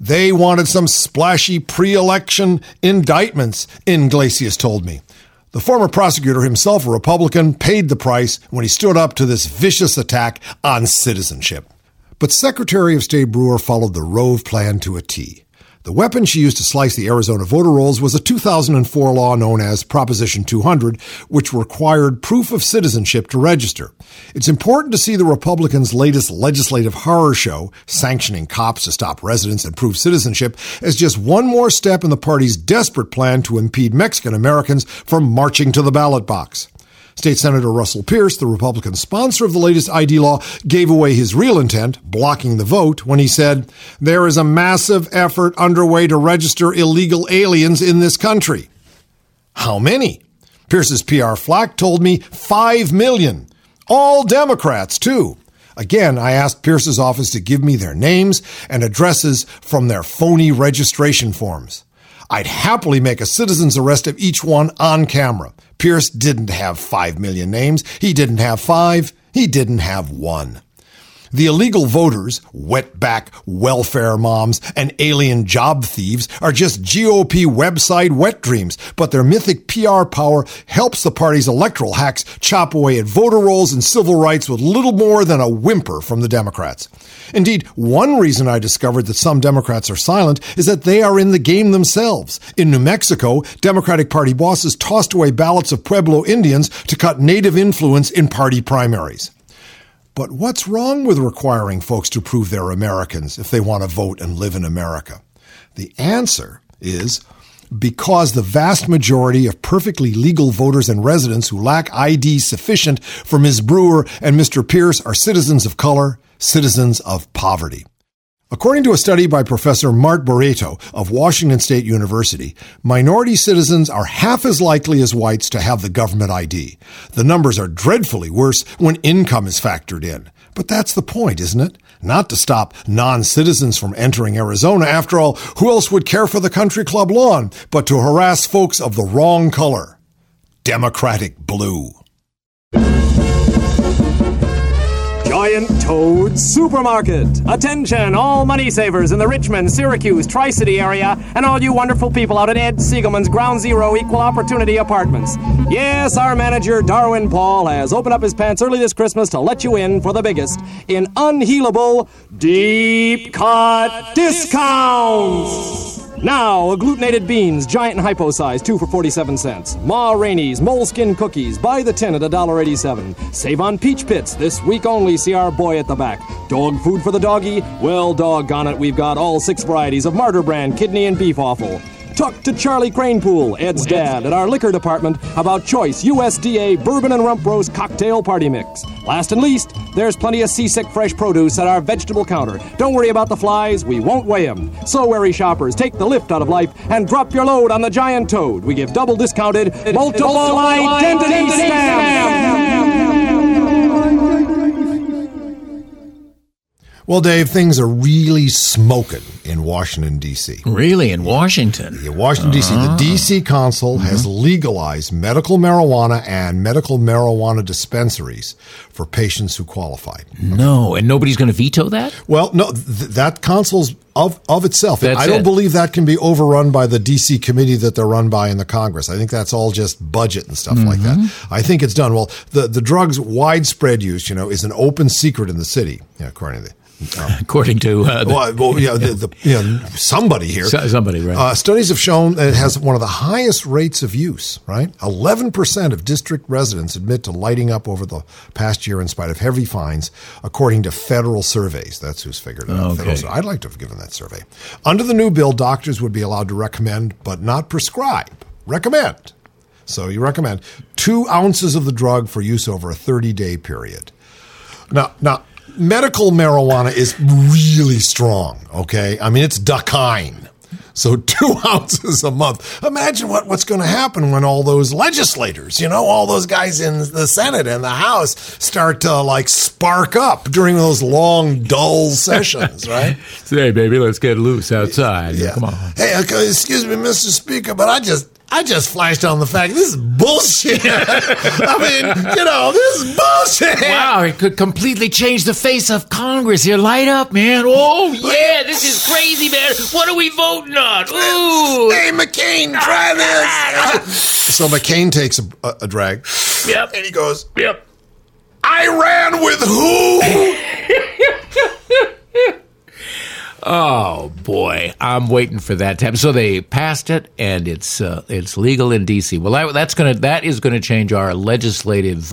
They wanted some splashy pre-election indictments, Iglesias told me. The former prosecutor, himself a Republican, paid the price when he stood up to this vicious attack on citizenship. But Secretary of State Brewer followed the Rove plan to a T. The weapon she used to slice the Arizona voter rolls was a 2004 law known as Proposition 200, which required proof of citizenship to register. It's important to see the Republicans' latest legislative horror show, sanctioning cops to stop residents and prove citizenship, as just one more step in the party's desperate plan to impede Mexican Americans from marching to the ballot box. State Senator Russell Pearce, the Republican sponsor of the latest ID law, gave away his real intent, blocking the vote, when he said, "There is a massive effort underway to register illegal aliens in this country." How many? Pearce's PR flack told me 5 million. All Democrats, too. Again, I asked Pearce's office to give me their names and addresses from their phony registration forms. I'd happily make a citizen's arrest of each one on camera. Pearce didn't have 5 million names. He didn't have five. He didn't have one. The illegal voters, wetback welfare moms, and alien job thieves are just GOP website wet dreams, but their mythic PR power helps the party's electoral hacks chop away at voter rolls and civil rights with little more than a whimper from the Democrats. Indeed, one reason I discovered that some Democrats are silent is that they are in the game themselves. In New Mexico, Democratic Party bosses tossed away ballots of Pueblo Indians to cut native influence in party primaries. But what's wrong with requiring folks to prove they're Americans if they want to vote and live in America? The answer is because the vast majority of perfectly legal voters and residents who lack ID sufficient for Ms. Brewer and Mr. Pearce are citizens of color, citizens of poverty. According to a study by Professor Mark Barreto of Washington State University, minority citizens are half as likely as whites to have the government ID. The numbers are dreadfully worse when income is factored in. But that's the point, isn't it? Not to stop non-citizens from entering Arizona. After all, who else would care for the country club lawn but to harass folks of the wrong color? Democratic blue. Giant Toad Supermarket. Attention, all money savers in the Richmond, Syracuse, Tri-City area, and all you wonderful people out at Ed Siegelman's Ground Zero Equal Opportunity Apartments. Yes, our manager, Darwin Paul, has opened up his pants early this Christmas to let you in for the biggest in unhealable deep-cut discounts. Now, agglutinated beans, giant and hypo-sized, 2 for 47 cents. Ma Rainey's Moleskin Cookies, buy the tin at $1.87. Save on Peach Pits, this week only, see our boy at the back. Dog food for the doggy? Well, doggone it, we've got all 6 varieties of Martyr Brand, kidney and beef offal. Talk to Charlie Cranepool, Ed's dad, at our liquor department about choice USDA bourbon and rump roast cocktail party mix. Last and least, there's plenty of seasick fresh produce at our vegetable counter. Don't worry about the flies, we won't weigh them. So wary shoppers, take the lift out of life and drop your load on the Giant Toad. We give double discounted multiple identity stamps. Well, Dave, things are really smoking in Washington, D.C. Really? In Washington? In Washington, D.C. The D.C. consul has legalized medical marijuana and medical marijuana dispensaries for patients who qualify. No, and nobody's going to veto that? Well, no, that consul's of itself. I don't believe that can be overrun by the D.C. committee that they're run by in the Congress. I think that's all just budget and stuff like that. I think it's done. Well, the drug's widespread use, is an open secret in the city, according to the... According to somebody here. Somebody, right. Studies have shown that it has one of the highest rates of use, right? 11% of district residents admit to lighting up over the past year in spite of heavy fines, according to federal surveys. That's who's figured it out. Okay. I'd like to have given that survey. Under the new bill, doctors would be allowed to recommend, but not prescribe. Recommend. So you recommend 2 ounces of the drug for use over a 30-day period. Now, medical marijuana is really strong, okay? I mean, it's dakine. So 2 ounces a month. Imagine what's going to happen when all those legislators, you know, all those guys in the Senate and the House start to like spark up during those long, dull sessions, right? Hey, baby, let's get loose outside. Yeah. Come on. Hey, okay, excuse me, Mr. Speaker, but I just flashed on the fact this is bullshit. I mean, you know, this is bullshit. Wow, it could completely change the face of Congress here. Light up, man. Oh, yeah, this is crazy, man. What are we voting on? Ooh. Hey, McCain, try this. So McCain takes a drag. Yep. And he goes, yep. I ran with who? Oh, boy. I'm waiting for that to happen. So they passed it, and it's legal in D.C. Well, that is going to change our legislative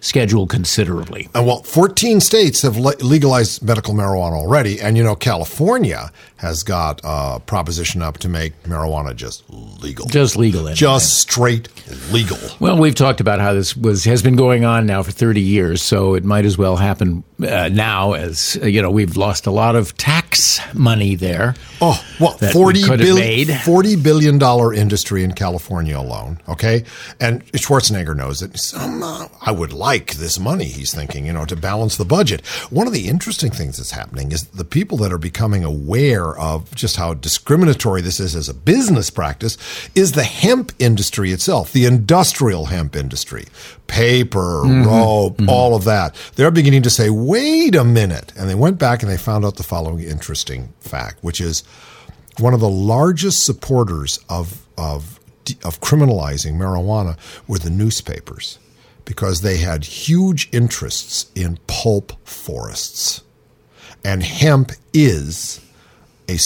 schedule considerably. Well, 14 states have legalized medical marijuana already, and, you know, California has got a proposition up to make marijuana just legal. Just legal. Anyway. Just straight legal. Well, we've talked about how this has been going on now for 30 years, so it might as well happen now as, you know, we've lost a lot of tax money there. Oh, well, $40 billion industry in California alone, okay? And Schwarzenegger knows it. I would like this money, he's thinking, you know, to balance the budget. One of the interesting things that's happening is the people that are becoming aware of just how discriminatory this is as a business practice is the hemp industry itself, the industrial hemp industry. Paper, rope, all of that. They're beginning to say, wait a minute. And they went back and they found out the following interesting fact, which is one of the largest supporters of criminalizing marijuana were the newspapers because they had huge interests in pulp forests. And hemp is a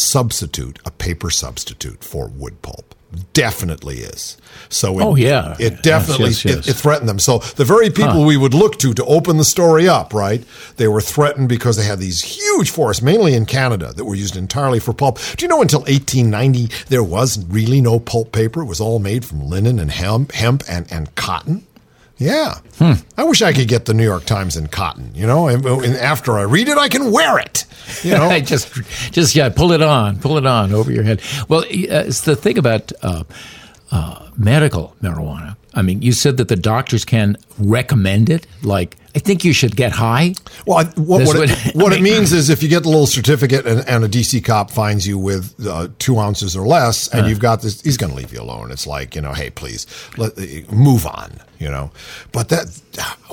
paper substitute for wood pulp. Definitely is. So it definitely It threatened them. So the very people we would look to open the story up, right? They were threatened because they had these huge forests, mainly in Canada, that were used entirely for pulp. Do you know until 1890 there was really no pulp paper? It was all made from linen and hemp and cotton. Yeah. I wish I could get the New York Times in cotton, you know, and after I read it, I can wear it, you know. just pull it on over your head. Well, it's the thing about medical marijuana. I mean, you said that the doctors can recommend it, like, I think you should get high. Well, what it means is if you get the little certificate and a DC cop finds you with 2 ounces or less and you've got this, he's going to leave you alone. It's like, you know, hey, please, move on, you know. But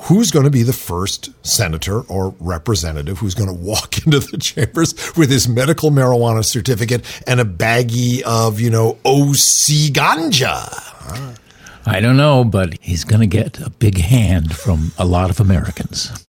who's going to be the first senator or representative who's going to walk into the chambers with his medical marijuana certificate and a baggie of, you know, OC ganja? I don't know, but he's going to get a big hand from a lot of Americans.